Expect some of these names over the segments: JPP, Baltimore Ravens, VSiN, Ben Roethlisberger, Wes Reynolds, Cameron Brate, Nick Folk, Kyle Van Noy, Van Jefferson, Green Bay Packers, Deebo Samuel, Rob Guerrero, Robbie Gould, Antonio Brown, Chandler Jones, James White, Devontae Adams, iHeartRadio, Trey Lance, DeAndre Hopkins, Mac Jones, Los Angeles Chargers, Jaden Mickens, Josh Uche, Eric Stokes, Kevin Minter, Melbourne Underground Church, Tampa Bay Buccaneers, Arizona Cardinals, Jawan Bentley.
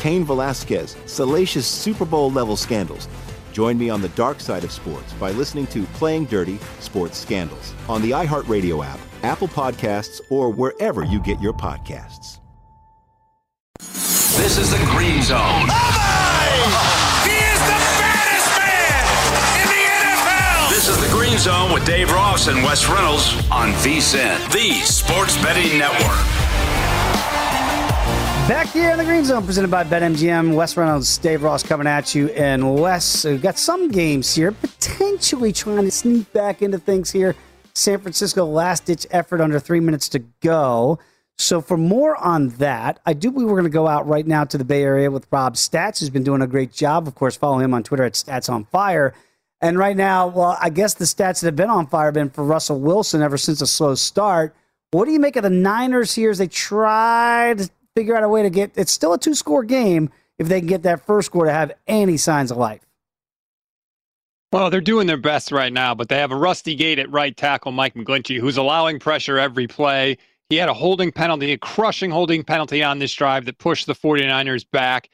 Cain Velasquez, salacious Super Bowl-level scandals. Join me on the dark side of sports by listening to Playing Dirty Sports Scandals on the iHeartRadio app, Apple Podcasts, or wherever you get your podcasts. This is the Green Zone. Oh my! He is the baddest man in the NFL! This is the Green Zone with Dave Ross and Wes Reynolds on VSiN, the Sports Betting Network. Back here in the Green Zone, presented by BetMGM. Wes Reynolds, Dave Ross coming at you. And Wes, we've got some games here, potentially trying to sneak back into things here. San Francisco, last-ditch effort under 3 minutes to go. So for more on that, I do believe we're going to go out right now to the Bay Area with Rob Stats, who's been doing a great job. Of course, follow him on Twitter at StatsOnFire. And right now, well, I guess the stats that have been on fire have been for Russell Wilson ever since a slow start. What do you make of the Niners here as they try to figure out a way to get, it's still a two-score game if they can get that first score to have any signs of life? Well, they're doing their best right now, but they have a rusty gate at right tackle, Mike McGlinchey, who's allowing pressure every play. He had a holding penalty, a crushing holding penalty on this drive that pushed the 49ers back.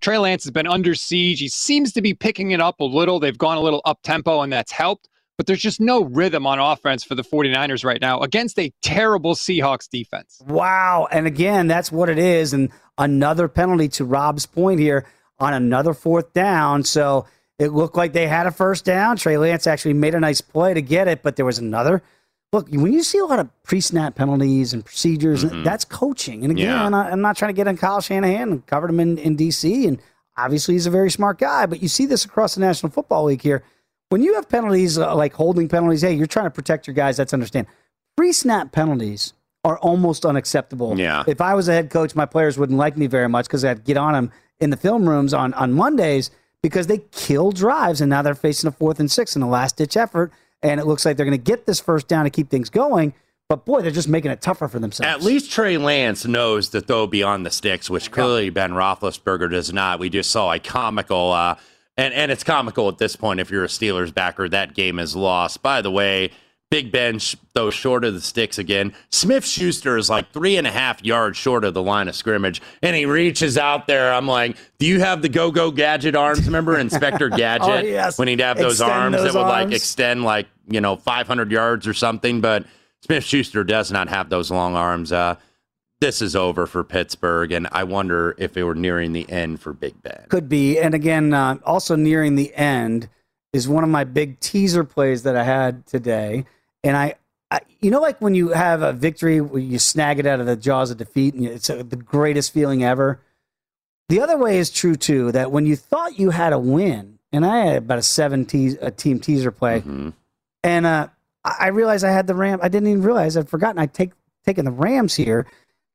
Trey Lance has been under siege. He seems to be picking it up a little. They've gone a little up-tempo, and that's helped. But there's just no rhythm on offense for the 49ers right now against a terrible Seahawks defense. Wow. And again, that's what it is. And another penalty to Rob's point here on another fourth down. So it looked like they had a first down. Trey Lance actually made a nice play to get it, but there was another. Look, when you see a lot of pre-snap penalties and procedures, that's coaching. And again, I'm not trying to get on Kyle Shanahan and covered him in D.C. And obviously he's a very smart guy, but you see this across the National Football League here. When you have penalties like holding penalties, hey, you're trying to protect your guys. That's understand. Pre-snap penalties are almost unacceptable. Yeah. If I was a head coach, my players wouldn't like me very much because I'd get on them in the film rooms on Mondays because they kill drives, and now they're facing a 4th and 6 in a last-ditch effort, and it looks like they're going to get this first down to keep things going. But, boy, they're just making it tougher for themselves. At least Trey Lance knows to throw beyond the sticks, which clearly Ben Roethlisberger does not. We just saw a comical And it's comical at this point if you're a Steelers backer. That game is lost. By the way, Big Ben throws short of the sticks again. Smith-Schuster is like 3.5 yards short of the line of scrimmage, and he reaches out there. I'm like, do you have the go-go gadget arms? Remember Inspector Gadget? Oh, yes. When he'd have those arms that would like extend like, 500 yards or something. But Smith-Schuster does not have those long arms. This is over for Pittsburgh, and I wonder if they were nearing the end for Big Ben. Could be. And again, also nearing the end is one of my big teaser plays that I had today. And I like when you have a victory, where you snag it out of the jaws of defeat, and it's the greatest feeling ever. The other way is true, too, that when you thought you had a win, and I had about a seven team teaser play, and I realized I had the Rams. I didn't even realize I'd forgotten I'd taken the Rams here.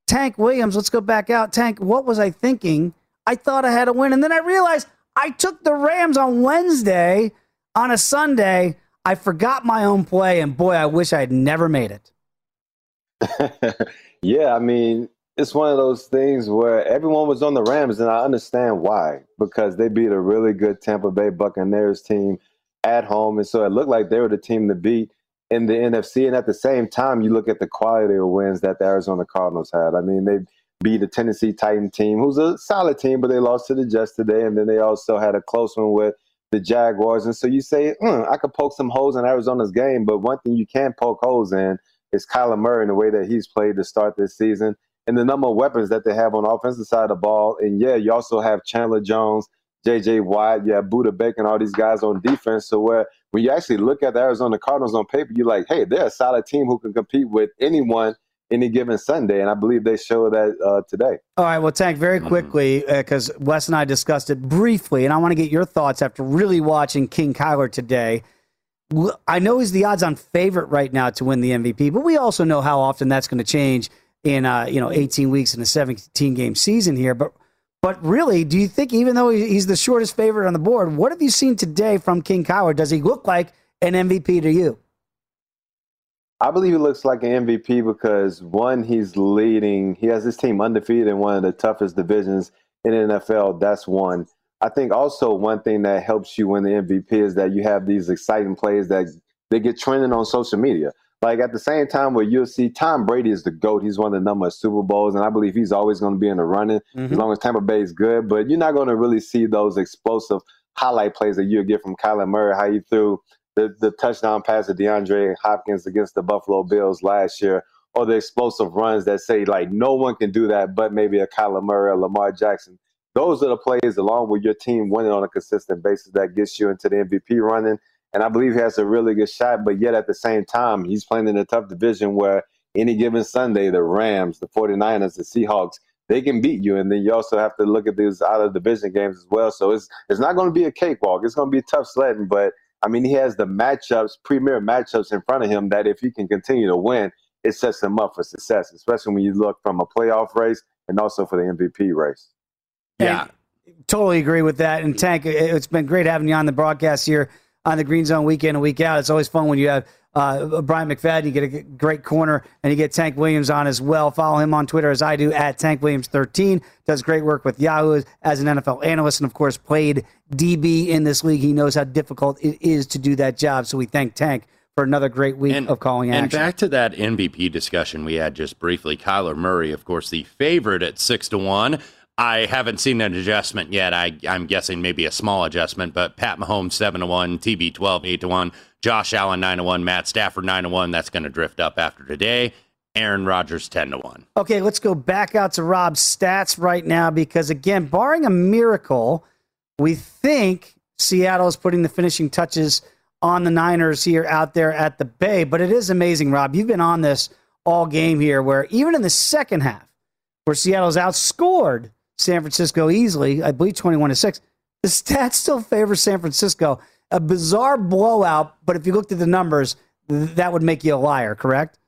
Tank Williams, let's go back out. Tank, what was I thinking? I thought I had a win, and then I realized I took the Rams on Wednesday. On a Sunday, I forgot my own play, and boy, I wish I had never made it. Yeah, I mean, it's one of those things where everyone was on the Rams, and I understand why, because they beat a really good Tampa Bay Buccaneers team at home, and so it looked like they were the team to beat in the NFC. And at the same time, you look at the quality of wins that the Arizona Cardinals had. I mean, they beat a Tennessee Titan team, who's a solid team, but they lost to the Jets today, and then they also had a close one with the Jaguars. And so you say, I could poke some holes in Arizona's game, but one thing you can poke holes in is Kyler Murray and the way that he's played to start this season and the number of weapons that they have on the offensive side of the ball. And, yeah, you also have Chandler Jones, J.J. Watt, you have Budda Baker, all these guys on defense. So when you actually look at the Arizona Cardinals on paper, you're like, hey, they're a solid team who can compete with anyone any given Sunday, and I believe they show that today. All right, well, Tank, very quickly, because Wes and I discussed it briefly, and I want to get your thoughts after really watching King Kyler today. I know he's the odds-on favorite right now to win the MVP, but we also know how often that's going to change in 18 weeks in a 17-game season here. But really, do you think, even though he's the shortest favorite on the board, what have you seen today from King Kyler? Does he look like an MVP to you? I believe he looks like an MVP because, one, he's leading. He has his team undefeated in one of the toughest divisions in the NFL. That's one. I think also one thing that helps you win the MVP is that you have these exciting plays that they get trending on social media. Like at the same time where you'll see Tom Brady is the GOAT. He's won the number of Super Bowls, and I believe he's always going to be in the running as long as Tampa Bay is good. But you're not going to really see those explosive highlight plays that you'll get from Kyler Murray, how he threw the touchdown pass to DeAndre Hopkins against the Buffalo Bills last year, or the explosive runs that say, like, no one can do that but maybe a Kyler Murray or Lamar Jackson. Those are the plays, along with your team winning on a consistent basis, that gets you into the MVP running. And I believe he has a really good shot, but yet at the same time, he's playing in a tough division where any given Sunday, the Rams, the 49ers, the Seahawks, they can beat you. And then you also have to look at these out-of-division games as well. So it's not going to be a cakewalk. It's going to be tough sledding, but I mean, he has the matchups, premier matchups in front of him that if he can continue to win, it sets him up for success, especially when you look from a playoff race and also for the MVP race. Yeah, totally agree with that. And Tank, it's been great having you on the broadcast here on the Green Zone week in and week out. It's always fun when you have Brian McFadden, you get a great corner, and you get Tank Williams on as well. Follow him on Twitter as I do at TankWilliams13. Does great work with Yahoo as an NFL analyst and, of course, played DB in this league. He knows how difficult it is to do that job, so we thank Tank for another great week of calling action. And back to that MVP discussion we had just briefly, Kyler Murray, of course, the favorite at 6-1. I haven't seen an adjustment yet. I'm guessing maybe a small adjustment, but Pat Mahomes 7-1, TB12 8-1, Josh Allen 9-1, Matt Stafford 9-1. That's going to drift up after today. Aaron Rodgers 10-1. Okay, let's go back out to Rob's stats right now because, again, barring a miracle, we think Seattle is putting the finishing touches on the Niners here out there at the Bay. But it is amazing, Rob. You've been on this all game here where even in the second half where Seattle's outscored San Francisco easily, I believe 21-6. The stats still favor San Francisco. A bizarre blowout, but if you looked at the numbers, that would make you a liar, correct?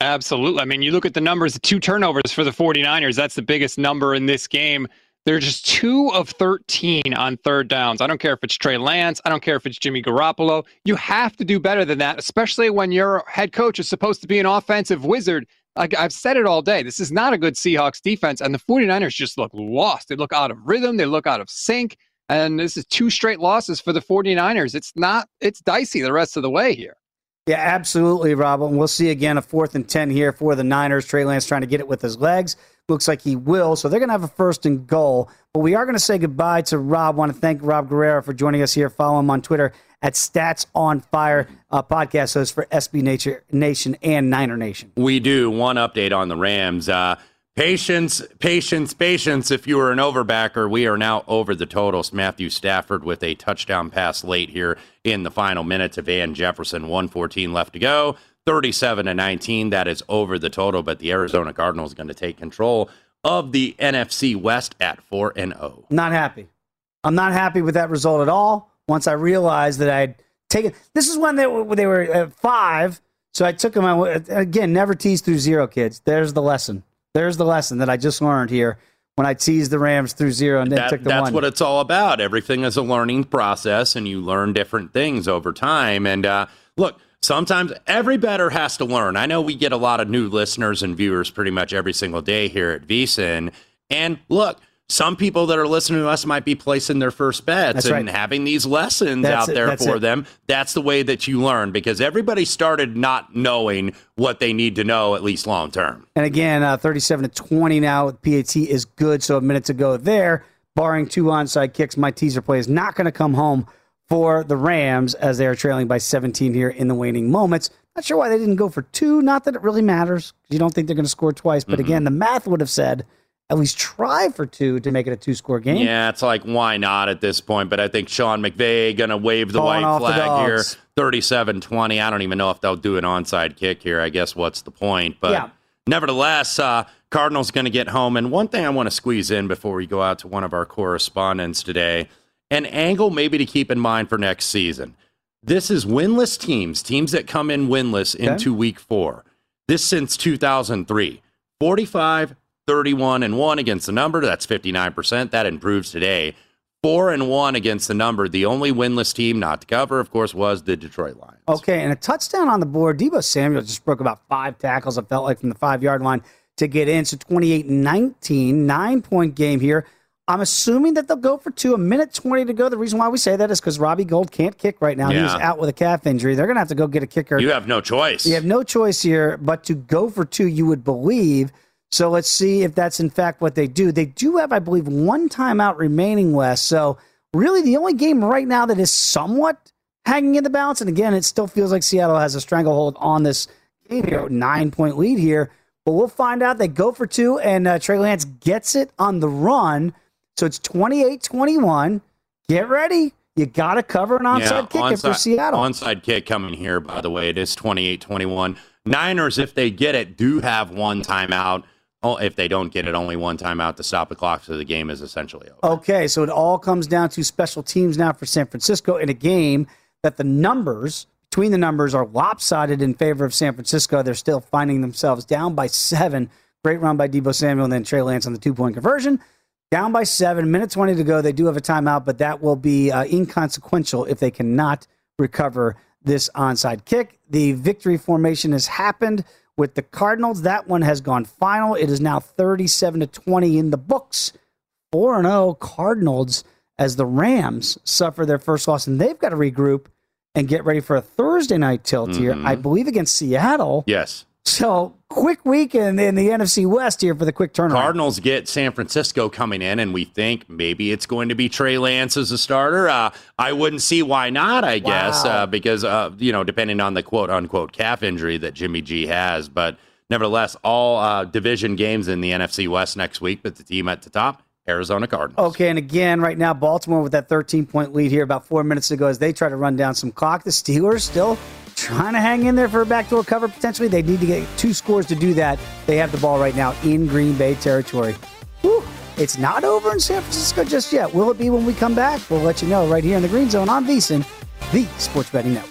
Absolutely. I mean, you look at the numbers, the 2 turnovers for the 49ers, that's the biggest number in this game. They're just 2 of 13 on third downs. I don't care if it's Trey Lance. I don't care if it's Jimmy Garoppolo. You have to do better than that, especially when your head coach is supposed to be an offensive wizard. Like I've said it all day, this is not a good Seahawks defense, and the 49ers just look lost. They look out of rhythm. They look out of sync, and this is 2 straight losses for the 49ers. It's dicey the rest of the way here. Yeah, absolutely, Rob. And we'll see again a 4th and 10 here for the Niners. Trey Lance trying to get it with his legs. Looks like he will, so they're going to have a 1st and goal. But we are going to say goodbye to Rob. I want to thank Rob Guerrero for joining us here. Follow him on Twitter at Stats on Fire, podcast host for SB Nation and Niner Nation. We do one update on the Rams. Patience. If you were an overbacker, we are now over the totals. Matthew Stafford with a touchdown pass late here in the final minutes of Van Jefferson. 1:14 left to go. 37-19. That is over the total, but the Arizona Cardinals going to take control of the NFC West at 4-0. Not happy. I'm not happy with that result at all. Once I realized that I had taken. This is when they were at 5, so I took them. Again, never tease through 0, kids. There's the lesson. There's the lesson that I just learned here when I teased the Rams through 0 and then took the 1. That's what it's all about. Everything is a learning process, and you learn different things over time. And look, sometimes every bettor has to learn. I know we get a lot of new listeners and viewers pretty much every single day here at VSiN. And look, some people that are listening to us might be placing their first bets having these lessons out there for them. That's the way that you learn, because everybody started not knowing what they need to know, at least long term. And again, 37-20 now with PAT is good, so a minute to go there. Barring 2 onside kicks, my teaser play is not going to come home for the Rams as they are trailing by 17 here in the waning moments. Not sure why they didn't go for 2. Not that it really matters. You don't think they're going to score twice, but again, the math would have said at least try for 2 to make it a 2-score game. Yeah, it's like, why not at this point? But I think Sean McVay going to wave the white flag here. 37-20. I don't even know if they'll do an onside kick here. I guess what's the point? But nevertheless, Cardinals going to get home. And one thing I want to squeeze in before we go out to one of our correspondents today, an angle maybe to keep in mind for next season. This is winless teams that come in winless into Week 4. This since 2003. 45-31-1 against the number. That's 59%. That improves today. 4-1 against the number. The only winless team not to cover, of course, was the Detroit Lions. Okay, and a touchdown on the board. Deebo Samuel just broke about 5 tackles, I felt like, from the 5-yard line to get in. So 28-19, 9-point game here. I'm assuming that they'll go for 2, a minute 20 to go. The reason why we say that is because Robbie Gould can't kick right now. Yeah. He's out with a calf injury. They're going to have to go get a kicker. You have no choice. You have no choice here but to go for 2, you would believe. So let's see if that's in fact what they do. They do have, I believe, 1 timeout remaining, Wes. So really the only game right now that is somewhat hanging in the balance. And again, it still feels like Seattle has a stranglehold on this game here, 9-point lead here. But we'll find out. They go for 2, and Trey Lance gets it on the run. So it's 28-21. Get ready. You got to cover an onside kick for Seattle. Onside kick coming here, by the way. It is 28-21. Niners, if they get it, do have 1 timeout. Oh, if they don't get it, only 1 timeout to stop the clock, so the game is essentially over. Okay, so it all comes down to special teams now for San Francisco in a game that the numbers, between the numbers, are lopsided in favor of San Francisco. They're still finding themselves down by 7. Great run by Deebo Samuel and then Trey Lance on the 2-point conversion. Down by 7, minute 20 to go. They do have a timeout, but that will be inconsequential if they cannot recover this onside kick. The victory formation has happened with the Cardinals. That one has gone final. It is now 37-20 in the books. 4-0 Cardinals as the Rams suffer their first loss, and they've got to regroup and get ready for a Thursday night tilt here, I believe, against Seattle. Yes. So quick weekend in the NFC West here for the quick turnaround. Cardinals get San Francisco coming in, and we think maybe it's going to be Trey Lance as a starter. I wouldn't see why not, I guess, because, depending on the quote-unquote calf injury that Jimmy G has. But nevertheless, all division games in the NFC West next week, but the team at the top, Arizona Cardinals. Okay, and again, right now, Baltimore with that 13-point lead here about 4 minutes ago as they try to run down some clock. The Steelers still trying to hang in there for a backdoor cover potentially. They need to get 2 scores to do that. They have the ball right now in Green Bay territory. Whew. It's not over in San Francisco just yet. Will it be when we come back? We'll let you know right here in the Green Zone on VSiN, the Sports Betting Network.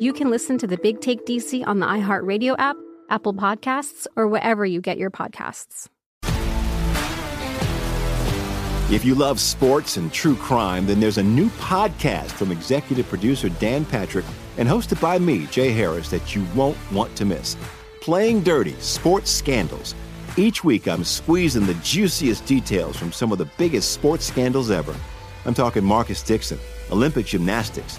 you can listen to The Big Take DC on the iHeartRadio app, Apple Podcasts, or wherever you get your podcasts. If you love sports and true crime, then there's a new podcast from executive producer Dan Patrick and hosted by me, Jay Harris, that you won't want to miss. Playing Dirty: Sports Scandals. Each week, I'm squeezing the juiciest details from some of the biggest sports scandals ever. I'm talking Marcus Dixon, Olympic gymnastics,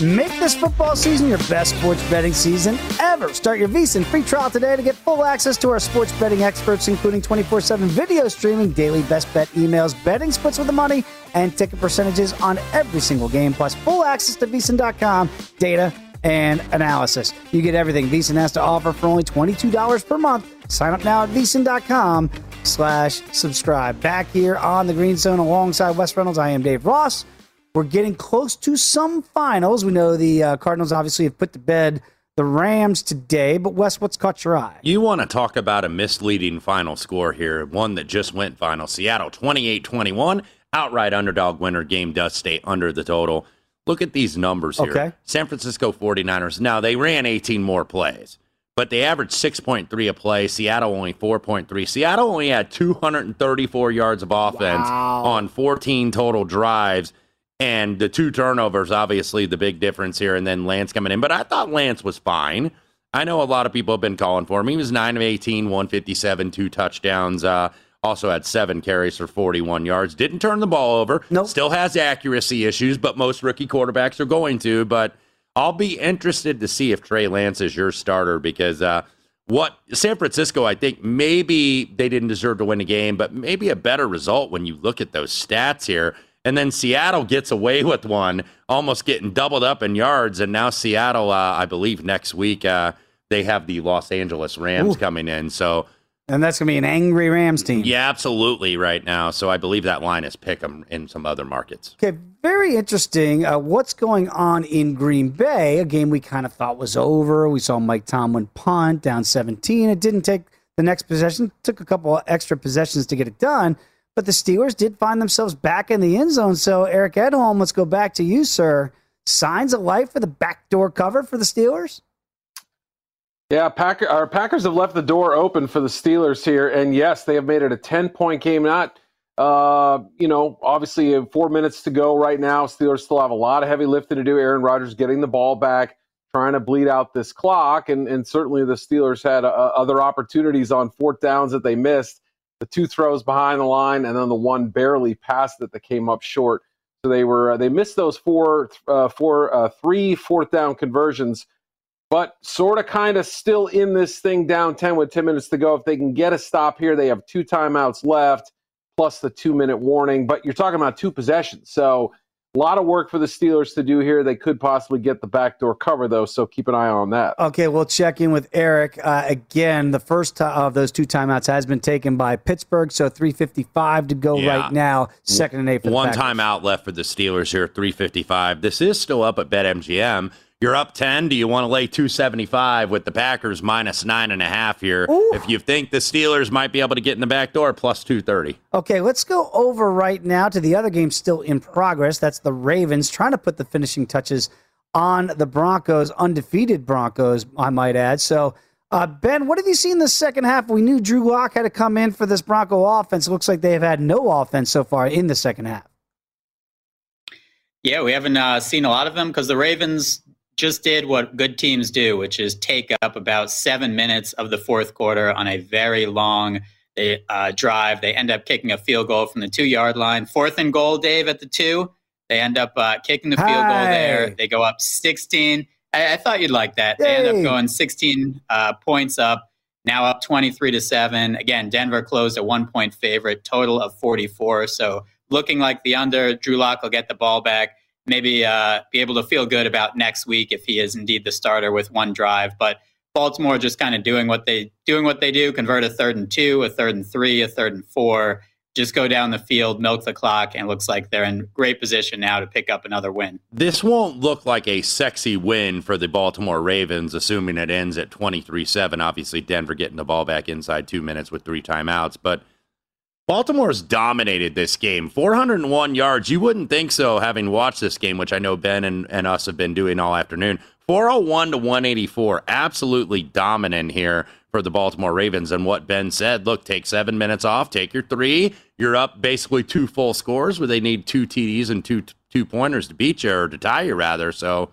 Make this football season your best sports betting season ever. Start your VSiN free trial today to get full access to our sports betting experts, including 24/7 video streaming, daily best bet emails, betting splits with the money, and ticket percentages on every single game, plus full access to VSiN.com, data, and analysis. You get everything VSiN has to offer for only $22 per month. Sign up now at VSiN.com/subscribe. Back here on the Green Zone alongside Wes Reynolds, I am Dave Ross. We're getting close to some finals. We know the Cardinals obviously have put to bed the Rams today. But, Wes, what's caught your eye? You want to talk about a misleading final score here, one that just went final. Seattle 28-21, outright underdog winner. Game does stay under the total. Look at these numbers here. Okay. San Francisco 49ers, now they ran 18 more plays, but they averaged 6.3 a play. Seattle only 4.3. Seattle only had 234 yards of offense on 14 total drives. And the two turnovers, obviously, the big difference here, and then Lance coming in. But I thought Lance was fine. I know a lot of people have been calling for him. He was 9 of 18, 157, two touchdowns. Also had 7 carries for 41 yards. Didn't turn the ball over. Nope. Still has accuracy issues, but most rookie quarterbacks are going to. But I'll be interested to see if Trey Lance is your starter because what San Francisco, I think, maybe they didn't deserve to win the game, but maybe a better result when you look at those stats here. And then Seattle gets away with one, almost getting doubled up in yards. And now Seattle, I believe next week, they have the Los Angeles Rams coming in. And that's going to be an angry Rams team. Yeah, absolutely right now. So I believe that line is pick 'em in some other markets. Okay, very interesting. What's going on in Green Bay, a game we kind of thought was over. We saw Mike Tomlin punt down 17. It didn't take the next possession. It took a couple extra possessions to get it done. But the Steelers did find themselves back in the end zone. So, Eric Edholm, let's go back to you, sir. Signs of life for the backdoor cover for the Steelers? Yeah, our Packers have left the door open for the Steelers here. And, yes, they have made it a 10-point game. Not, obviously 4 minutes to go right now. Steelers still have a lot of heavy lifting to do. Aaron Rodgers getting the ball back, trying to bleed out this clock. And certainly the Steelers had other opportunities on fourth downs that they missed. The 2 throws behind the line, and then the one barely past that came up short. So they missed those 3 fourth down conversions but sort of kind of still in this thing down 10 with 10 minutes to go. If they can get a stop here, they have two timeouts left plus the 2-minute warning. But you're talking about two possessions. So a lot of work for the Steelers to do here. They could possibly get the backdoor cover, though, so keep an eye on that. Okay, we'll check in with Eric. Again, the first of those two timeouts has been taken by Pittsburgh, so 3:55 to go right now. Second and 8 for the Packers. One timeout left for the Steelers here at 3:55. This is still up at BetMGM. You're up 10. Do you want to lay 275 with the Packers minus 9.5 here? Ooh. If you think the Steelers might be able to get in the back door, plus 230. Okay, let's go over right now to the other game still in progress. That's the Ravens trying to put the finishing touches on the Broncos, undefeated Broncos, I might add. So, Ben, what have you seen in the second half? We knew Drew Lock had to come in for this Bronco offense. It looks like they have had no offense so far in the second half. Yeah, we haven't seen a lot of them because the Ravens just did what good teams do, which is take up about 7 minutes of the fourth quarter on a very long drive. They end up kicking a field goal from the 2-yard line. Fourth and goal, Dave, at the 2. They end up kicking the field goal there. They go up 16. I thought you'd like that. They end up going 16 points up, now up 23-7. Again, Denver closed a 1-point favorite, total of 44. So looking like the under. Drew Lock will get the ball back. Maybe be able to feel good about next week if he is indeed the starter with one drive. But Baltimore just kind of doing what they do, convert a 3rd and 2, a 3rd and 3, a 3rd and 4, just go down the field, milk the clock, and it looks like they're in great position now to pick up another win. This won't look like a sexy win for the Baltimore Ravens, assuming it ends at 23-7. Obviously, Denver getting the ball back inside 2 minutes with 3 timeouts, but Baltimore's dominated this game. 401 yards. You wouldn't think so having watched this game, which I know Ben and us have been doing all afternoon. 401-184. Absolutely dominant here for the Baltimore Ravens. And what Ben said, look, take 7 minutes off, take your 3. You're up basically 2 full scores where they need 2 TDs and 2 two-pointers to beat you, or to tie you, rather. So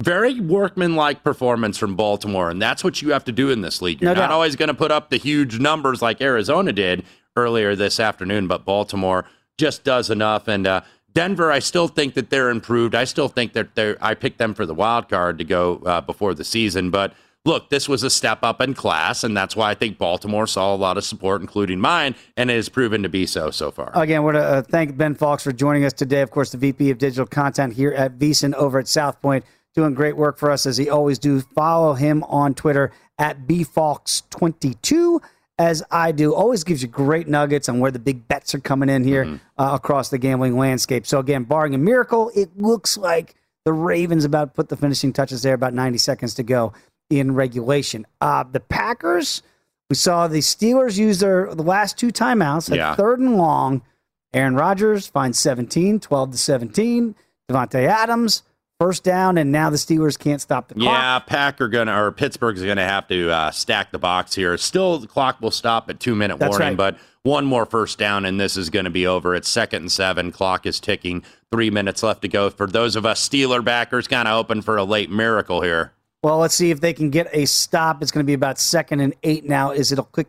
very workmanlike performance from Baltimore. And that's what you have to do in this league. You're not always going to put up the huge numbers like Arizona did earlier this afternoon, but Baltimore just does enough. And Denver, I still think that they're improved. I still think that I picked them for the wild card to go before the season. But look, this was a step up in class, and that's why I think Baltimore saw a lot of support, including mine, and it has proven to be so far. Again, I want to thank Ben Fox for joining us today. Of course, the VP of Digital Content here at VSiN over at South Point, doing great work for us as he always do. Follow him on Twitter at bfox22. As I do, always gives you great nuggets on where the big bets are coming in here across the gambling landscape. So, again, barring a miracle, it looks like the Ravens about to put the finishing touches there, about 90 seconds to go in regulation. The Packers, we saw the Steelers use the last 2 timeouts, third and long. Aaron Rodgers finds 17, 12-17. Devontae Adams, first down, and now the Steelers can't stop the clock. Yeah, Pittsburgh's gonna have to stack the box here. Still, the clock will stop at 2-minute warning, but one more first down, and this is gonna be over. It's 2nd and 7. Clock is ticking. 3 minutes left to go. For those of us Steeler backers, kind of open for a late miracle here. Well, let's see if they can get a stop. It's gonna be about 2nd and 8 now. Is it'll quick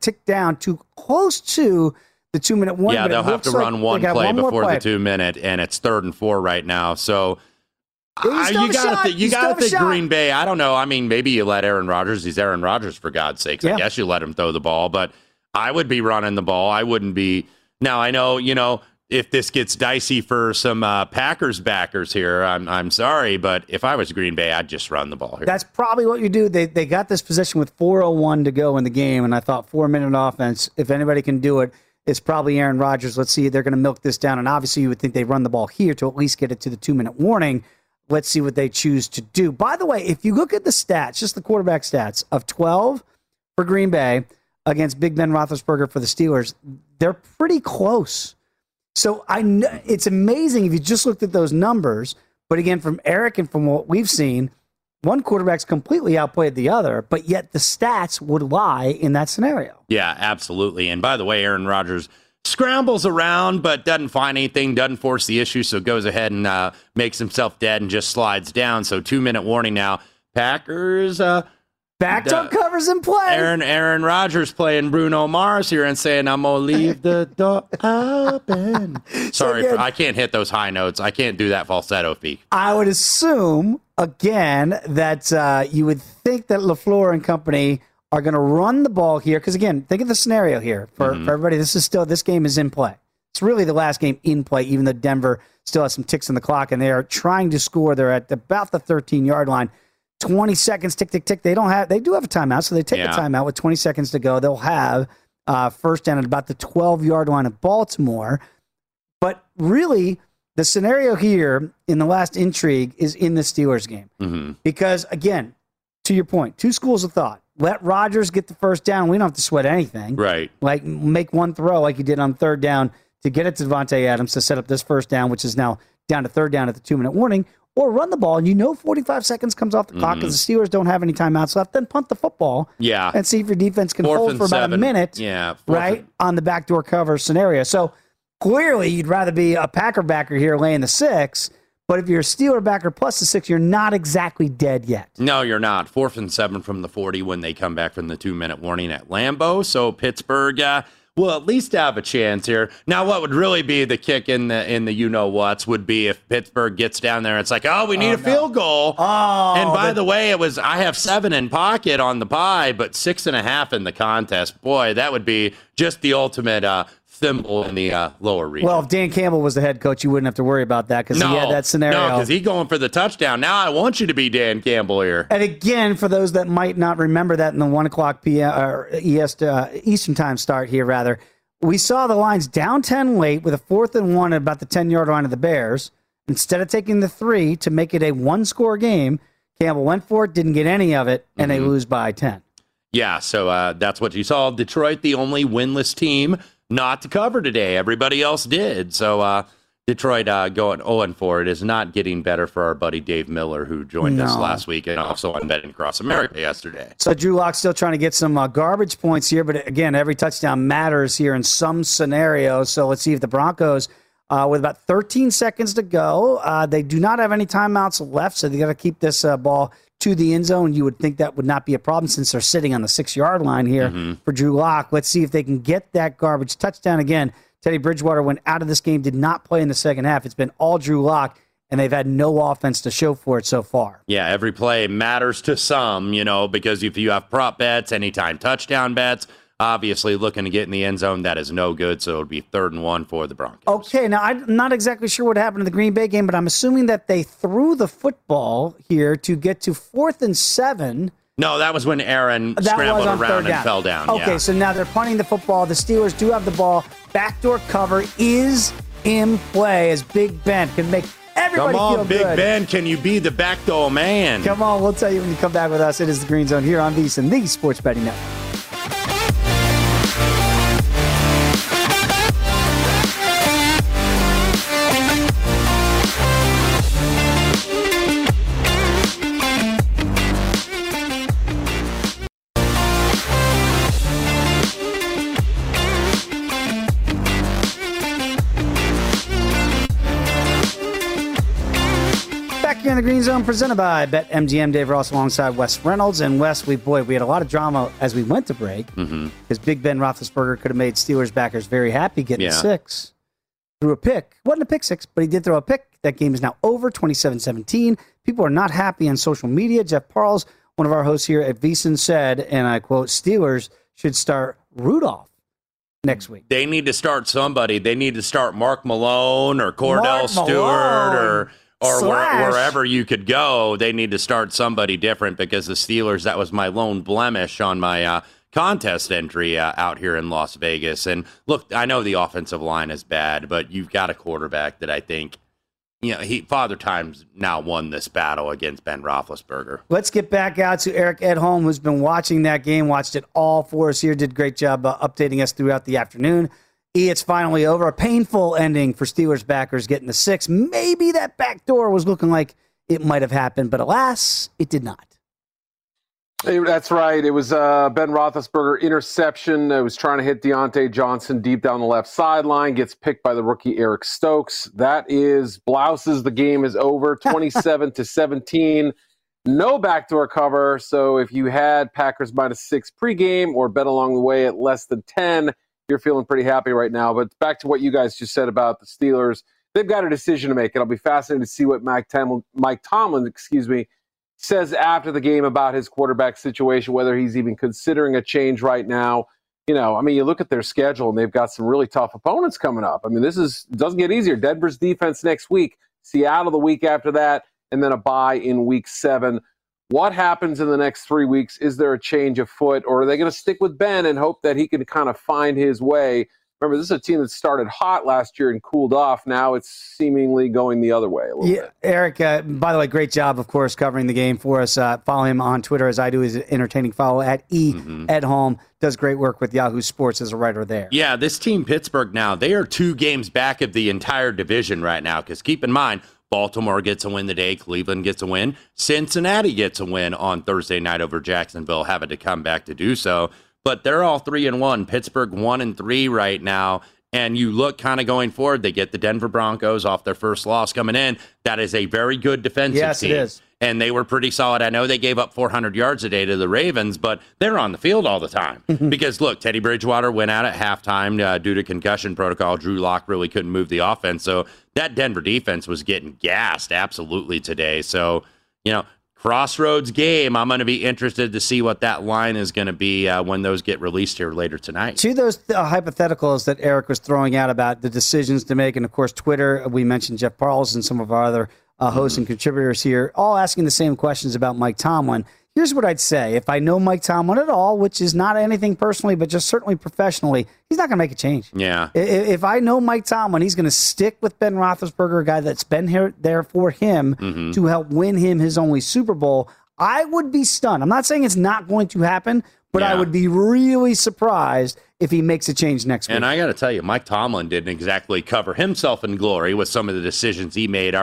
tick down to close to the 2-minute warning? Yeah, they'll have to run one play before the 2-minute, and it's 3rd and 4 right now. So You got to think Green Bay. I don't know. I mean, maybe you let Aaron Rodgers. He's Aaron Rodgers, for God's sakes. Yeah. I guess you let him throw the ball, but I would be running the ball. I wouldn't be. Now, I know, if this gets dicey for some Packers backers here, I'm sorry, but if I was Green Bay, I'd just run the ball here. That's probably what you do. They got this position with 4:01 to go in the game, and I thought 4-minute offense, if anybody can do it, it's probably Aaron Rodgers. Let's see. They're going to milk this down, and obviously you would think they run the ball here to at least get it to the 2-minute warning. Let's see what they choose to do. By the way, if you look at the stats, just the quarterback stats, of 12 for Green Bay against Big Ben Roethlisberger for the Steelers, they're pretty close. So I know, it's amazing if you just looked at those numbers. But again, from Eric and from what we've seen, one quarterback's completely outplayed the other, but yet the stats would lie in that scenario. Yeah, absolutely. And by the way, Aaron Rodgers scrambles around, but doesn't find anything, doesn't force the issue, so goes ahead and makes himself dead and just slides down. So 2-minute warning now. Packers Backed-up covers in play. Aaron Rodgers playing Bruno Mars here and saying, I'm going to leave the door open. Sorry, so again, I can't hit those high notes. I can't do that falsetto peak. I would assume, again, that you would think that LaFleur and company are going to run the ball here. Because, again, think of the scenario here for everybody. This game is in play. It's really the last game in play, even though Denver still has some ticks on the clock, and they are trying to score. They're at about the 13-yard line. 20 seconds, tick, tick, tick. They do have a timeout, so they take a timeout with 20 seconds to go. They'll have first down at about the 12-yard line of Baltimore. But really, the scenario here in the last intrigue is in the Steelers game. Mm-hmm. Because, again, to your point, two schools of thought. Let Rodgers get the first down. We don't have to sweat anything. Right. Like, make one throw like you did on third down to get it to Devontae Adams to set up this first down, which is now down to third down at the 2-minute warning. Or run the ball, and 45 seconds comes off the clock because the Steelers don't have any timeouts left. Then punt the football and see if your defense can hold for about a minute on the backdoor cover scenario. So clearly you'd rather be a Packer backer here laying the 6, but if you're a Steeler backer plus the 6, you're not exactly dead yet. No, you're not. 4th and 7 from the 40 when they come back from the 2-minute warning at Lambeau. So Pittsburgh will at least have a chance here. Now, what would really be the kick in the you-know-whats would be if Pittsburgh gets down there and it's like, oh, we need field goal. Oh, and by the way, I have 7 in pocket on the pie, but 6.5 in the contest. Boy, that would be just the ultimate thimble in the lower region. Well, if Dan Campbell was the head coach, you wouldn't have to worry about that because he had that scenario. No, because he's going for the touchdown. Now I want you to be Dan Campbell here. And again, for those that might not remember that in the 1 o'clock p.m. or Eastern time start here, rather, we saw the lines down 10 late with a 4th and 1 at about the 10-yard line of the Bears. Instead of taking the 3 to make it a 1-score game, Campbell went for it, didn't get any of it, and they lose by 10. Yeah, so that's what you saw. Detroit, the only winless team not to cover today. Everybody else did. So Detroit going 0-4. It is not getting better for our buddy Dave Miller, who joined us last week and also on Betting Across America yesterday. So Drew Lock still trying to get some garbage points here. But again, every touchdown matters here in some scenarios. So let's see if the Broncos, with about 13 seconds to go, they do not have any timeouts left. So they got to keep this ball to the end zone. You would think that would not be a problem since they're sitting on the 6-yard line here for Drew Lock. Let's see if they can get that garbage touchdown again. Teddy Bridgewater went out of this game, did not play in the second half. It's been all Drew Lock, and they've had no offense to show for it so far. Yeah, every play matters to some, because if you have prop bets, anytime touchdown bets, obviously looking to get in the end zone, that is no good. So it would be 3rd and 1 for the Broncos. Okay, now I'm not exactly sure what happened in the Green Bay game, but I'm assuming that they threw the football here to get to 4th and 7. No, that was when Aaron scrambled around and fell down. Okay, so now they're punting the football. The Steelers do have the ball. Backdoor cover is in play as Big Ben can make everybody feel good. Come on, Big Ben, can you be the backdoor man? Come on, we'll tell you when you come back with us. It is the Green Zone here on VSiN, the Sports Betting Network. The Green Zone presented by BetMGM. Dave Ross alongside Wes Reynolds. And Wes, we had a lot of drama as we went to break because Big Ben Roethlisberger could have made Steelers backers very happy getting 6. Threw a pick. Wasn't a pick 6, but he did throw a pick. That game is now over, 27-17. People are not happy on social media. Jeff Parles, one of our hosts here at VSiN, said, and I quote, Steelers should start Rudolph next week. They need to start somebody. They need to start Mark Malone or Cordell Stewart or wherever you could go. They need to start somebody different because the Steelers, that was my lone blemish on my contest entry out here in Las Vegas. And look, I know the offensive line is bad, but you've got a quarterback that I think, Father Time's now won this battle against Ben Roethlisberger. Let's get back out to Eric Edholm, who's been watching that game, watched it all for us here, did a great job updating us throughout the afternoon. It's finally over. A painful ending for Steelers backers getting the 6. Maybe that back door was looking like it might have happened, but alas, it did not. That's right. It was Ben Roethlisberger interception. It was trying to hit Deontay Johnson deep down the left sideline. Gets picked by the rookie Eric Stokes. That is blouses. The game is over, 27-17. No backdoor cover, so if you had Packers -6 pregame or bet along the way at less than 10, you're feeling pretty happy right now. But back to what you guys just said about the Steelers, they've got a decision to make, and I'll be fascinated to see what Mike Tomlin says after the game about his quarterback situation, whether he's even considering a change right now. You know, I mean, you look at their schedule, and they've got some really tough opponents coming up. I mean, it doesn't get easier. Denver's defense next week, Seattle the week after that, and then a bye in week 7. What happens in the next 3 weeks? Is there a change of foot, or are they going to stick with Ben and hope that he can kind of find his way? Remember, this is a team that started hot last year and cooled off. Now it's seemingly going the other way a little bit. Eric, by the way, great job, of course, covering the game for us. Follow him on Twitter, as I do. He's an entertaining follow at @e@home. Does great work with Yahoo Sports as a writer there. Yeah, this team, Pittsburgh now, they are 2 games back of the entire division right now, because keep in mind, Baltimore gets a win today. Cleveland gets a win. Cincinnati gets a win on Thursday night over Jacksonville, having to come back to do so. But they're all 3-1. Pittsburgh 1-3 right now. And you look kind of going forward. They get the Denver Broncos off their first loss coming in. That is a very good defensive team. Yes, it is. And they were pretty solid. I know they gave up 400 yards a day to the Ravens, but they're on the field all the time. Because, look, Teddy Bridgewater went out at halftime due to concussion protocol. Drew Lock really couldn't move the offense. So that Denver defense was getting gassed absolutely today. So, you know, crossroads game. I'm going to be interested to see what that line is going to be when those get released here later tonight. To those hypotheticals that Eric was throwing out about the decisions to make, and, of course, Twitter, we mentioned Jeff Parles and some of our other hosts and contributors here, all asking the same questions about Mike Tomlin. Here's what I'd say. If I know Mike Tomlin at all, which is not anything personally, but just certainly professionally, he's not going to make a change. Yeah. If I know Mike Tomlin, he's going to stick with Ben Roethlisberger, a guy that's been here, there for him to help win him his only Super Bowl. I would be stunned. I'm not saying it's not going to happen, but I would be really surprised if he makes a change next week. And I got to tell you, Mike Tomlin didn't exactly cover himself in glory with some of the decisions he made.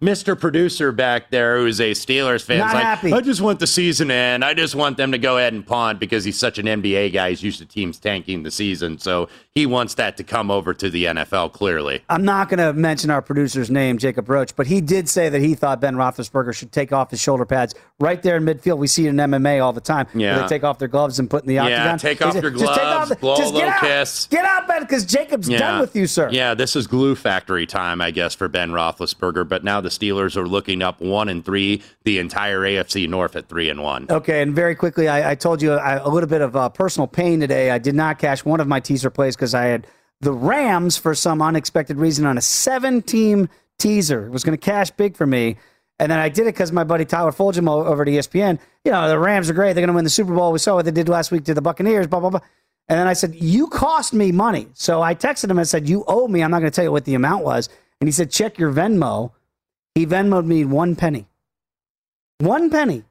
Mr. Producer back there, who's a Steelers fan, is like, happy. I just want the season to end. I just want them to go ahead and punt, because he's such an NBA guy. He's used to teams tanking the season. So he wants that to come over to the NFL, clearly. I'm not going to mention our producer's name, Jacob Roach, but he did say that he thought Ben Roethlisberger should take off his shoulder pads right there in midfield. We see it in MMA all the time. Yeah. Where they take off their gloves and put in the octagon. Yeah, take off your gloves, blow a little kiss. Get out, Ben, because Jacob's done with you, sir. Yeah, this is glue factory time, I guess, for Ben Roethlisberger, but now the Steelers are looking up 1-3, the entire AFC North at 3-1. Okay, and very quickly, I told you a little bit of personal pain today. I did not cash one of my teaser plays because I had the Rams, for some unexpected reason, on a 7-team teaser. It was going to cash big for me, and then I did it because my buddy Tyler Fulgham over at ESPN, you know, the Rams are great. They're going to win the Super Bowl. We saw what they did last week to the Buccaneers, blah, blah, blah. And then I said, you cost me money. So I texted him and said, you owe me. I'm not going to tell you what the amount was. And he said, check your Venmo. He Venmo'd me $0.01. $0.01.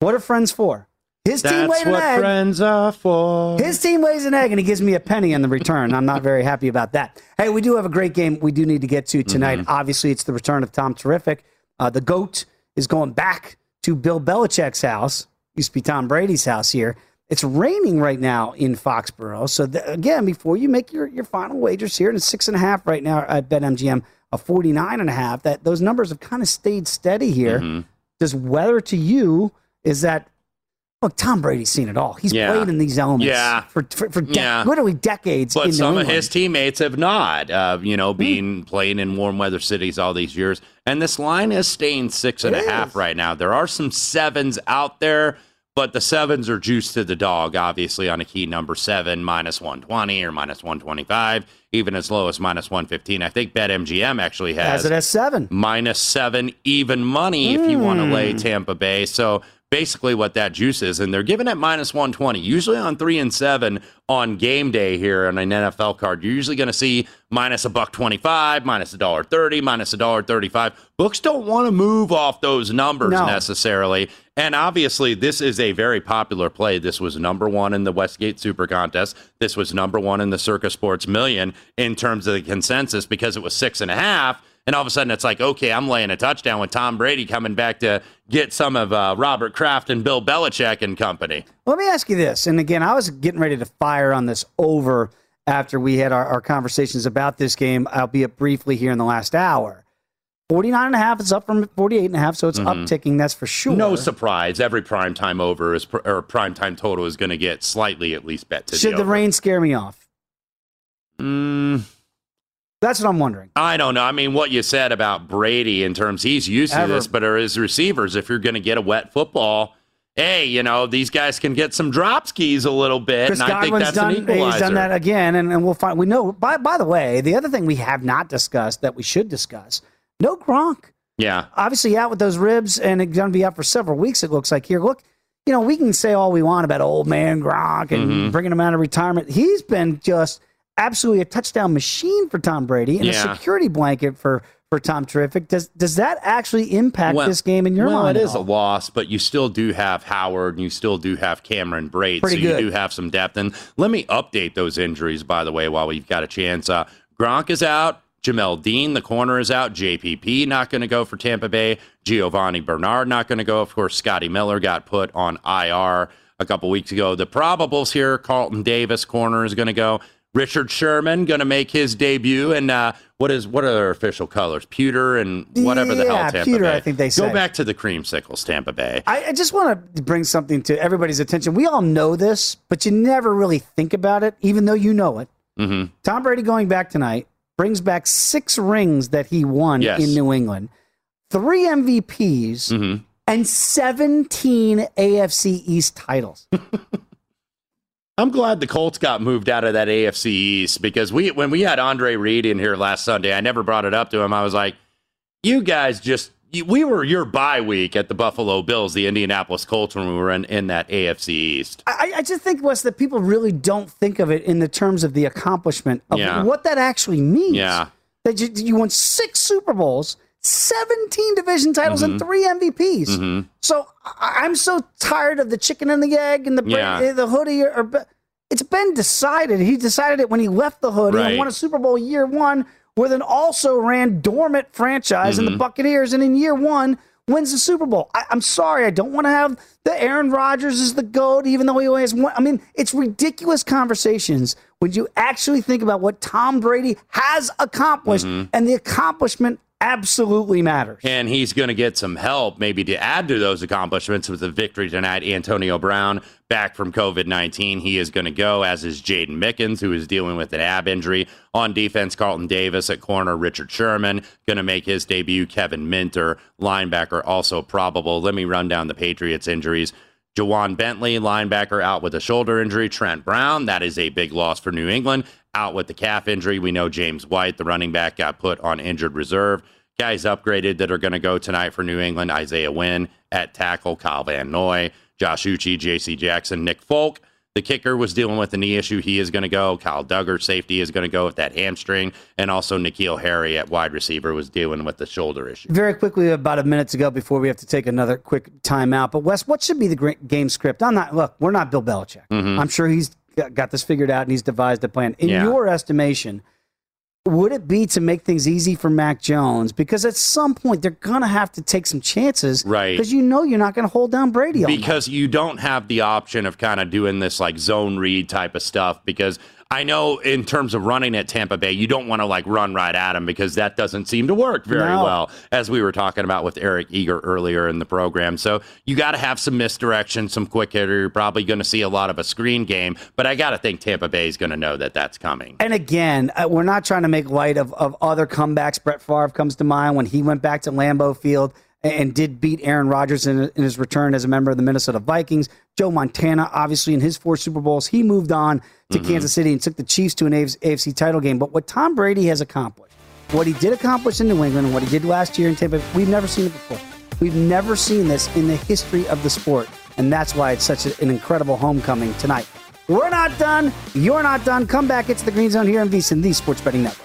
What are friends for? His team lays an egg. That's what friends are for. His team lays an egg, and he gives me $0.01 in the return. I'm not very happy about that. Hey, we do have a great game we do need to get to tonight. Obviously, it's the return of Tom Terrific. The GOAT is going back to Bill Belichick's house. Used to be Tom Brady's house here. It's raining right now in Foxborough. So, again, before you make your final wagers here, and it's 6.5 right now at BetMGM, a 49.5, that those numbers have kind of stayed steady here. Does weather to you is that, look, Tom Brady's seen it all. He's played in these elements for literally decades. But some of his teammates have not, playing in warm weather cities all these years. And this line is staying 6.5 right now. There are some 7s out there, but the 7s are juiced to the dog, obviously, on a key number 7, -120 or -125, even as low as -115. I think BetMGM actually has it as 7. -7, even money if you want to lay Tampa Bay. So basically what that juice is, and they're giving it -120, usually on 3 and 7 on game day here on an NFL card. You're usually going to see -$1.25, -$1.30, -$1.35. Books don't want to move off those numbers necessarily. And obviously, this is a very popular play. This was #1 in the Westgate Super Contest. This was #1 in the Circa Sports Million in terms of the consensus because it was 6.5. And all of a sudden, it's like, okay, I'm laying a touchdown with Tom Brady coming back to get some of Robert Kraft and Bill Belichick and company. Let me ask you this. And again, I was getting ready to fire on this over after we had our conversations about this game, albeit briefly here in the last hour. 49.5 is up from 48.5, so it's upticking, that's for sure. No surprise. Every primetime over is or primetime total is going to get slightly at least bet to the over. Should the rain scare me off? That's what I'm wondering. I don't know. I mean, what you said about Brady in terms, he's used to this, but are his receivers, if you're going to get a wet football, hey, you know, these guys can get some drop skis a little bit, Chris and Godwin's I think that's done, an equalizer. He's done that again, and we'll find, we know, by the way, the other thing we have not discussed that we should discuss, no Gronk. Yeah. Obviously out with those ribs, and it's going to be out for several weeks, it looks like here. Look, you know, we can say all we want about old man Gronk and bringing him out of retirement. He's been just absolutely a touchdown machine for Tom Brady and a security blanket for Tom Terrific. Does that actually impact this game in your mind? Well, it is a loss, but you still do have Howard and you still do have Cameron Brate. Pretty good. You do have some depth. And let me update those injuries, by the way, while we've got a chance. Gronk is out. Jamel Dean, the corner, is out. JPP not going to go for Tampa Bay. Giovanni Bernard not going to go. Of course, Scotty Miller got put on IR a couple weeks ago. The probables here, Carlton Davis, corner, is going to go. Richard Sherman going to make his debut. And what are their official colors? Pewter and whatever the hell Tampa Bay. I think they say. Go back to the creamsicles, Tampa Bay. I just want to bring something to everybody's attention. We all know this, but you never really think about it, even though you know it. Tom Brady going back tonight brings back 6 rings that he won in New England, 3 MVPs, and 17 AFC East titles. I'm glad the Colts got moved out of that AFC East because when we had Andre Reed in here last Sunday, I never brought it up to him. I was like, you guys we were your bye week at the Buffalo Bills, the Indianapolis Colts, when we were in that AFC East. I just think, Wes, that people really don't think of it in the terms of the accomplishment of what that actually means. Yeah. That you won 6 Super Bowls, 17 division titles, and 3 MVPs. So I'm so tired of the chicken and the egg and the hoodie. It's been decided. He decided it when he left the hoodie and won a Super Bowl year 1 with an also-ran dormant franchise in the Buccaneers, and in year 1 wins the Super Bowl. I'm sorry, I don't want to have the Aaron Rodgers is the GOAT, even though he only has one. I mean, it's ridiculous conversations when you actually think about what Tom Brady has accomplished, and the accomplishment absolutely matters. And he's going to get some help maybe to add to those accomplishments with the victory tonight. Antonio Brown back from COVID-19. He is going to go, as is Jaden Mickens, who is dealing with an ab injury. On defense, Carlton Davis at corner. Richard Sherman going to make his debut. Kevin Minter, linebacker, also probable. Let me run down the Patriots injuries. Jawan Bentley, linebacker, out with a shoulder injury. Trent Brown, that is a big loss for New England, out with the calf injury. We know James White, the running back, got put on injured reserve. Guys upgraded that are going to go tonight for New England: Isaiah Wynn at tackle, Kyle Van Noy, Josh Uche, J.C. Jackson, Nick Folk. The kicker was dealing with a knee issue. He is going to go. Kyle Duggar, safety, is going to go with that hamstring. And also N'Keal Harry at wide receiver was dealing with the shoulder issue. Very quickly, about a minute to go before we have to take another quick timeout. But, Wes, what should be the game script? We're not Bill Belichick. I'm sure he's got this figured out and he's devised a plan. In your estimation, would it be to make things easy for Mac Jones? Because at some point, they're going to have to take some chances. Right. Because you know you're not going to hold down Brady all night. Because you don't have the option of kind of doing this like zone read type of stuff. Because I know in terms of running at Tampa Bay, you don't want to like run right at him because that doesn't seem to work very well, as we were talking about with Eric Eager earlier in the program. So you got to have some misdirection, some quick hitter. You're probably going to see a lot of a screen game, but I got to think Tampa Bay is going to know that that's coming. And again, we're not trying to make light of other comebacks. Brett Favre comes to mind when he went back to Lambeau Field and did beat Aaron Rodgers in his return as a member of the Minnesota Vikings. Joe Montana, obviously, in his 4 Super Bowls, he moved on to Kansas City and took the Chiefs to an AFC title game. But what Tom Brady has accomplished, what he did accomplish in New England and what he did last year in Tampa, we've never seen it before. We've never seen this in the history of the sport, and that's why it's such an incredible homecoming tonight. We're not done. You're not done. Come back. It's the Green Zone here on VSiN, the Sports Betting Network.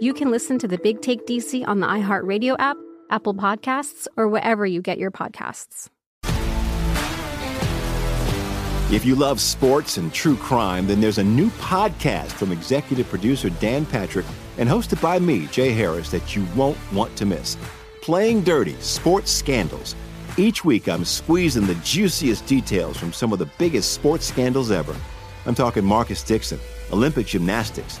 you can listen to The Big Take DC on the iHeartRadio app, Apple Podcasts, or wherever you get your podcasts. If you love sports and true crime, then there's a new podcast from executive producer Dan Patrick and hosted by me, Jay Harris, that you won't want to miss. Playing Dirty: Sports Scandals. Each week, I'm squeezing the juiciest details from some of the biggest sports scandals ever. I'm talking Marcus Dixon, Olympic gymnastics,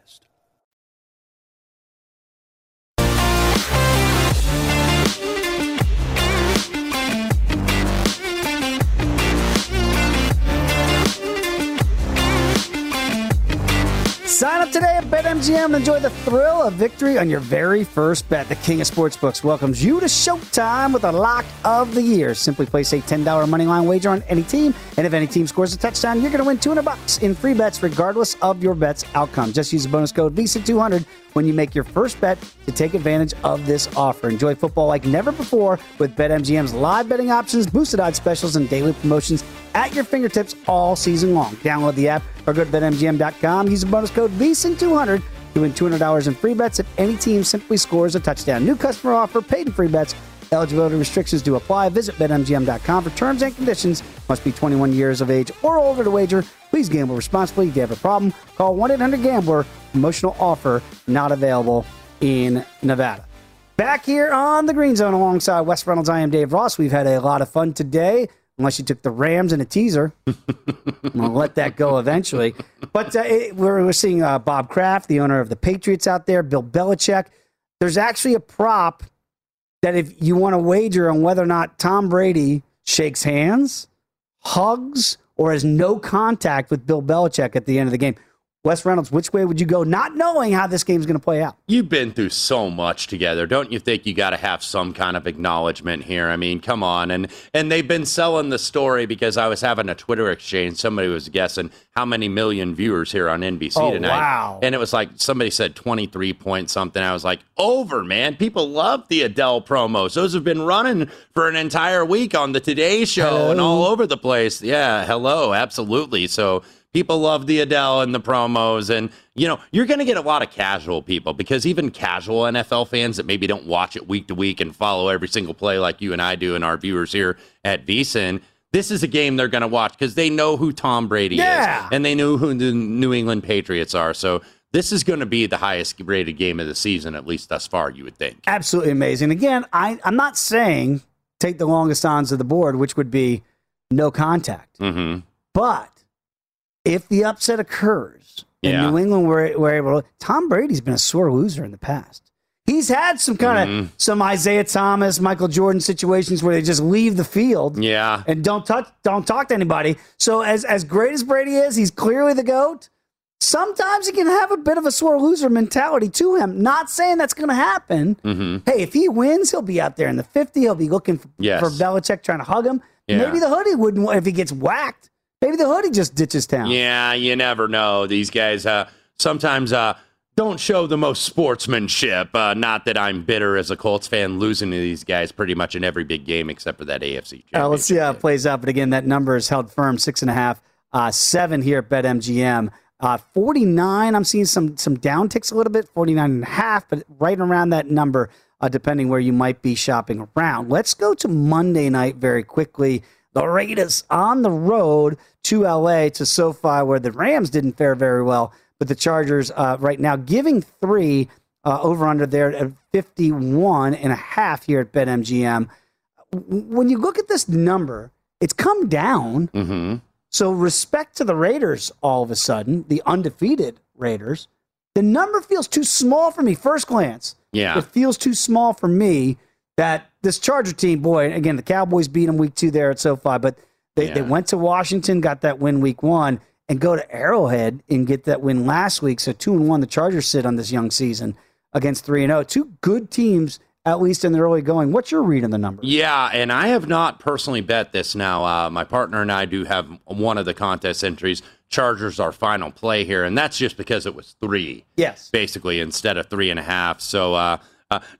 Sign up today at BetMGM and enjoy the thrill of victory on your very first bet. The king of sportsbooks welcomes you to Showtime with a lock of the year. Simply place a $10 moneyline wager on any team, and if any team scores a touchdown, you're going to win $200 in free bets regardless of your bet's outcome. Just use the bonus code VSiN200 when you make your first bet to take advantage of this offer. Enjoy football like never before with BetMGM's live betting options, boosted odds specials, and daily promotions at your fingertips all season long. Download the app or go to BetMGM.com. Use the bonus code VSiN200 to win $200 in free bets if any team simply scores a touchdown. New customer offer, paid in free bets. Eligibility restrictions do apply. Visit BetMGM.com for terms and conditions. Must be 21 years of age or older to wager. Please gamble responsibly. If you have a problem, call 1-800-GAMBLER. Promotional offer not available in Nevada. Back here on the Green Zone alongside Wes Reynolds. I am Dave Ross. We've had a lot of fun today. Unless you took the Rams in a teaser. I'm going to let that go eventually. But we're seeing Bob Kraft, the owner of the Patriots out there, Bill Belichick. There's actually a prop that if you want to wager on whether or not Tom Brady shakes hands, hugs, or has no contact with Bill Belichick at the end of the game. Wes Reynolds, which way would you go not knowing how this game's going to play out? You've been through so much together. Don't you think you got to have some kind of acknowledgement here? I mean, come on. And they've been selling the story because I was having a Twitter exchange. Somebody was guessing how many million viewers here on NBC tonight. Wow. And it was like somebody said 23 point something. I was like, over, man. People love the Adele promos. Those have been running for an entire week on the Today Show and all over the place. Yeah, hello, absolutely. So people love the Adele and the promos, and, you know, you're going to get a lot of casual people because even casual NFL fans that maybe don't watch it week to week and follow every single play like you and I do and our viewers here at VSiN, this is a game they're going to watch because they know who Tom Brady is, and they know who the New England Patriots are. So this is going to be the highest rated game of the season, at least thus far, you would think. Absolutely amazing. Again, I'm not saying take the longest odds of the board, which would be no contact. Mm-hmm. But if the upset occurs and New England were able to, Tom Brady's been a sore loser in the past. He's had some kind of some Isaiah Thomas, Michael Jordan situations where they just leave the field and don't talk to anybody. So as great as Brady is, he's clearly the GOAT. Sometimes he can have a bit of a sore loser mentality to him. Not saying that's going to happen. Mm-hmm. Hey, if he wins, he'll be out there in the 50. He'll be looking for Belichick, trying to hug him. Yeah. Maybe the hoodie wouldn't if he gets whacked. Maybe the hoodie just ditches town. Yeah, you never know. These guys sometimes don't show the most sportsmanship. Not that I'm bitter as a Colts fan losing to these guys pretty much in every big game except for that AFC championship. Let's see how it plays out. But again, that number is held firm, 6.5, 7 here at BetMGM. 49, I'm seeing some down ticks a little bit, 49.5, but right around that number, depending where you might be shopping around. Let's go to Monday night very quickly. The Raiders on the road to L.A. to SoFi, where the Rams didn't fare very well, but the Chargers right now giving 3 over under there at 51.5 here at BetMGM. When you look at this number, it's come down. Mm-hmm. So respect to the Raiders all of a sudden, the undefeated Raiders. The number feels too small for me, first glance. Yeah. It feels too small for me. That this Charger team, boy, again, the Cowboys beat them week 2 there at SoFi, but they went to Washington, got that win week 1, and go to Arrowhead and get that win last week. So 2-1, the Chargers sit on this young season against 3-0. Two good teams, at least in the early going. What's your read on the number? Yeah, and I have not personally bet this now. My partner and I do have one of the contest entries. Chargers our final play here, and that's just because it was 3. Yes. Basically, instead of 3.5. So,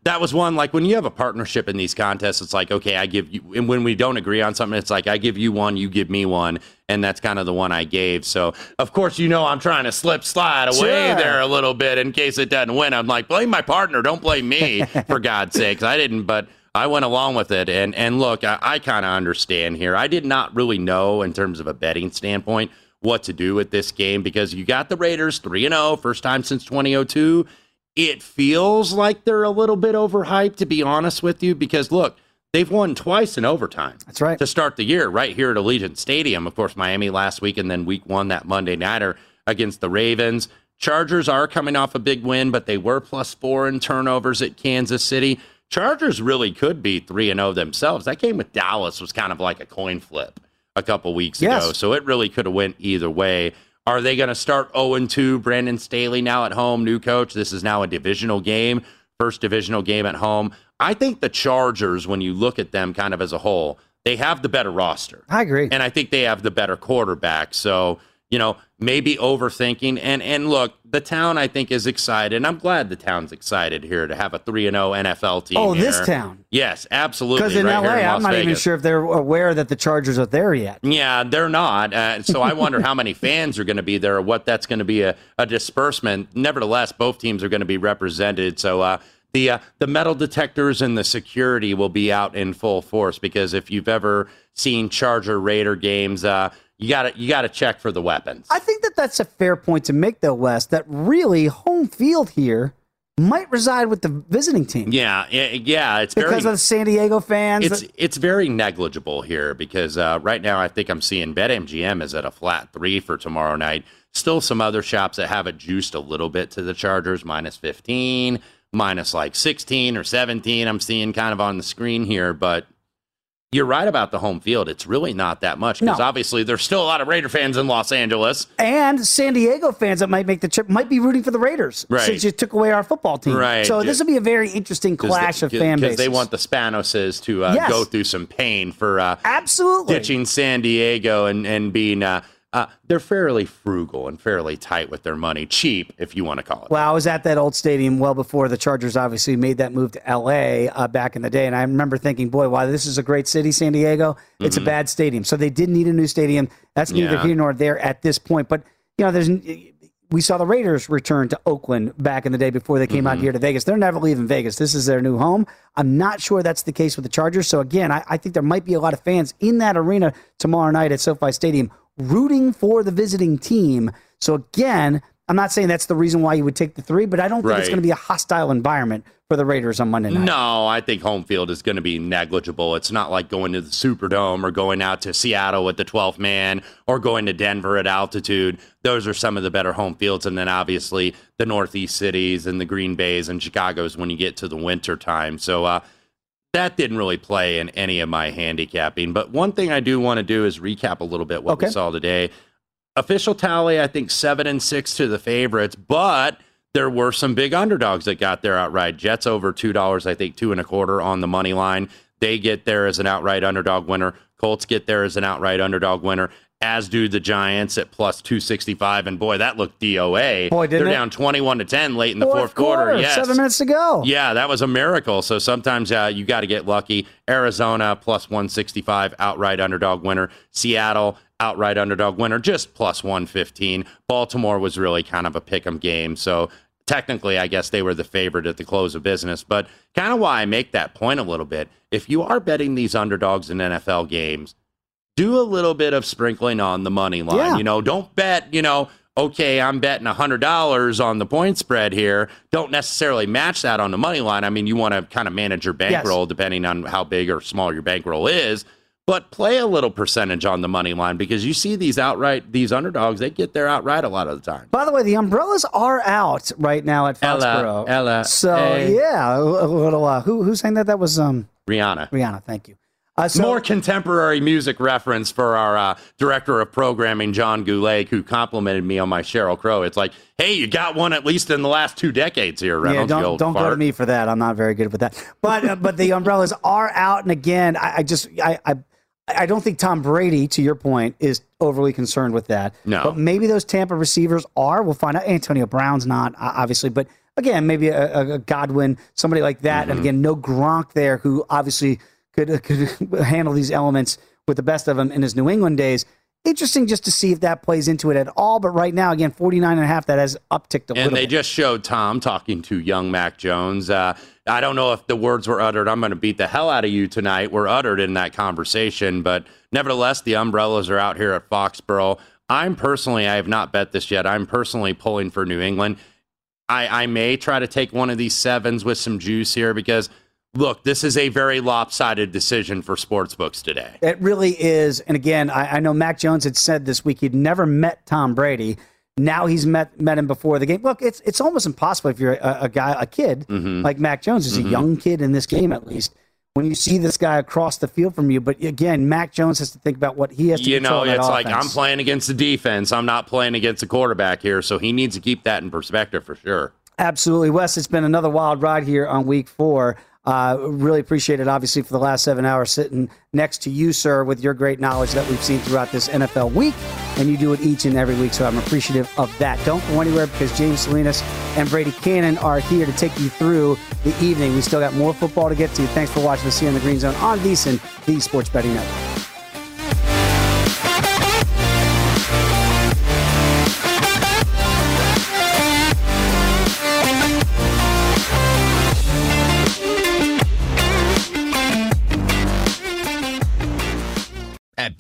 that was one, like, when you have a partnership in these contests, it's like, okay, I give you, and when we don't agree on something, it's like, I give you one, you give me one, and that's kind of the one I gave. So, of course, you know I'm trying to slide away there a little bit in case it doesn't win. I'm like, blame my partner, don't blame me, for God's sakes. I didn't, but I went along with it, and look, I kind of understand here. I did not really know, in terms of a betting standpoint, what to do with this game, because you got the Raiders 3-0, first time since 2002, It feels like they're a little bit overhyped, to be honest with you, because, look, they've won twice in overtime. That's right. To start the year right here at Allegiant Stadium. Of course, Miami last week and then week 1, that Monday nighter against the Ravens. Chargers are coming off a big win, but they were +4 in turnovers at Kansas City. Chargers really could be 3-0 themselves. That game with Dallas was kind of like a coin flip a couple weeks ago, so it really could have went either way. Are they going to start 0-2? Brandon Staley now at home, new coach. This is now a divisional game, first divisional game at home. I think the Chargers, when you look at them kind of as a whole, they have the better roster. I agree. And I think they have the better quarterback. So, you know, maybe overthinking. And look, the town, I think, is excited. And I'm glad the town's excited here to have a 3-0 NFL team. Oh, this town. Yes, absolutely. Because in L.A., I'm not even sure if they're aware that the Chargers are there yet. Yeah, they're not. So I wonder how many fans are going to be there or what that's going to be a disbursement. Nevertheless, both teams are going to be represented. So the metal detectors and the security will be out in full force, because if you've ever seen Charger-Raider games, you got to check for the weapons. I think that's a fair point to make, though, Wes, that really home field here might reside with the visiting team. Yeah, it's because of the San Diego fans. It's very negligible here, because right now I think I'm seeing BetMGM is at a flat 3 for tomorrow night. Still some other shops that have it juiced a little bit to the Chargers, -15, -16 or 17. I'm seeing kind of on the screen here, but You're right about the home field. It's really not that much because obviously there's still a lot of Raider fans in Los Angeles. And San Diego fans that might make the trip might be rooting for the Raiders since you took away our football team. Right. So this will be a very interesting clash of fan bases. Because they want the Spanoses to go through some pain for ditching San Diego and being they're fairly frugal and fairly tight with their money. Cheap, if you want to call it. Well, I was at that old stadium well before the Chargers obviously made that move to L.A. Back in the day, and I remember thinking, boy, wow, this is a great city, San Diego. It's a bad stadium. So they did need a new stadium. That's neither here nor there at this point. But, you know, we saw the Raiders return to Oakland back in the day before they came out here to Vegas. They're never leaving Vegas. This is their new home. I'm not sure that's the case with the Chargers. So, again, I think there might be a lot of fans in that arena tomorrow night at SoFi Stadium rooting for the visiting team. So again, I'm not saying that's the reason why you would take the 3, but I don't think it's going to be a hostile environment for the Raiders on Monday night. No, I think home field is going to be negligible. It's not like going to the Superdome or going out to Seattle with the 12th man or going to Denver at altitude. Those are some of the better home fields. And then obviously the Northeast cities and the Green Bays and Chicago's when you get to the winter time. So, that didn't really play in any of my handicapping. But one thing I do want to do is recap a little bit what we saw today. Official tally, I think 7-6 to the favorites, but there were some big underdogs that got there outright. Jets over $2, I think 2.25 on the money line. They get there as an outright underdog winner. Colts get there as an outright underdog winner, as do the Giants at plus 265. And boy, that looked DOA. Boy, didn't it? They're down 21-10 late in the fourth quarter. Yes. 7 minutes to go. Yeah, that was a miracle. So sometimes you got to get lucky. Arizona plus 165 outright underdog winner. Seattle outright underdog winner, just plus 115. Baltimore was really kind of a pick'em game. So technically, I guess they were the favorite at the close of business. But kind of why I make that point a little bit, if you are betting these underdogs in NFL games, do a little bit of sprinkling on the money line. Yeah. You know, don't bet, you know, okay, I'm betting $100 on the point spread here. Don't necessarily match that on the money line. I mean, you want to kind of manage your bankroll depending on how big or small your bankroll is, but play a little percentage on the money line because you see these underdogs, they get there outright a lot of the time. By the way, the umbrellas are out right now at Foxborough. So, a little, who sang that? That was Rihanna. Rihanna, thank you. More contemporary music reference for our director of programming, John Goulet, who complimented me on my Sheryl Crow. It's like, hey, you got one at least in the last 2 decades here, Reynolds. Yeah, don't go to me for that. I'm not very good with that. But but the umbrellas are out, and again, I don't think Tom Brady, to your point, is overly concerned with that. No, but maybe those Tampa receivers are. We'll find out. Antonio Brown's not, obviously, but again, maybe a Godwin, somebody like that, and again, no Gronk there, who obviously could handle these elements with the best of them in his New England days. Interesting just to see if that plays into it at all. But right now, again, 49.5, that has upticked a little bit. And they just showed Tom talking to young Mac Jones. I don't know if the words were uttered, I'm going to beat the hell out of you tonight, were uttered in that conversation. But nevertheless, the umbrellas are out here at Foxborough. I have not bet this yet. I'm personally pulling for New England. I may try to take one of these 7s with some juice here because look, this is a very lopsided decision for sportsbooks today. It really is. And again, I know Mac Jones had said this week he'd never met Tom Brady. Now he's met him before the game. Look, it's almost impossible if you're a kid like Mac Jones is a young kid in this game, at least, when you see this guy across the field from you. But again, Mac Jones has to think about what he has to do. You know, it's like, I'm playing against the defense. I'm not playing against the quarterback here. So he needs to keep that in perspective for sure. Absolutely. Wes, it's been another wild ride here on week 4. Really appreciate it, obviously, for the last 7 hours sitting next to you, sir, with your great knowledge that we've seen throughout this NFL week, and you do it each and every week, so I'm appreciative of that. Don't go anywhere because James Salinas and Brady Cannon are here to take you through the evening. We still got more football to get to. Thanks for watching us here on The Green Zone on VSiN, the Sports Betting Network. At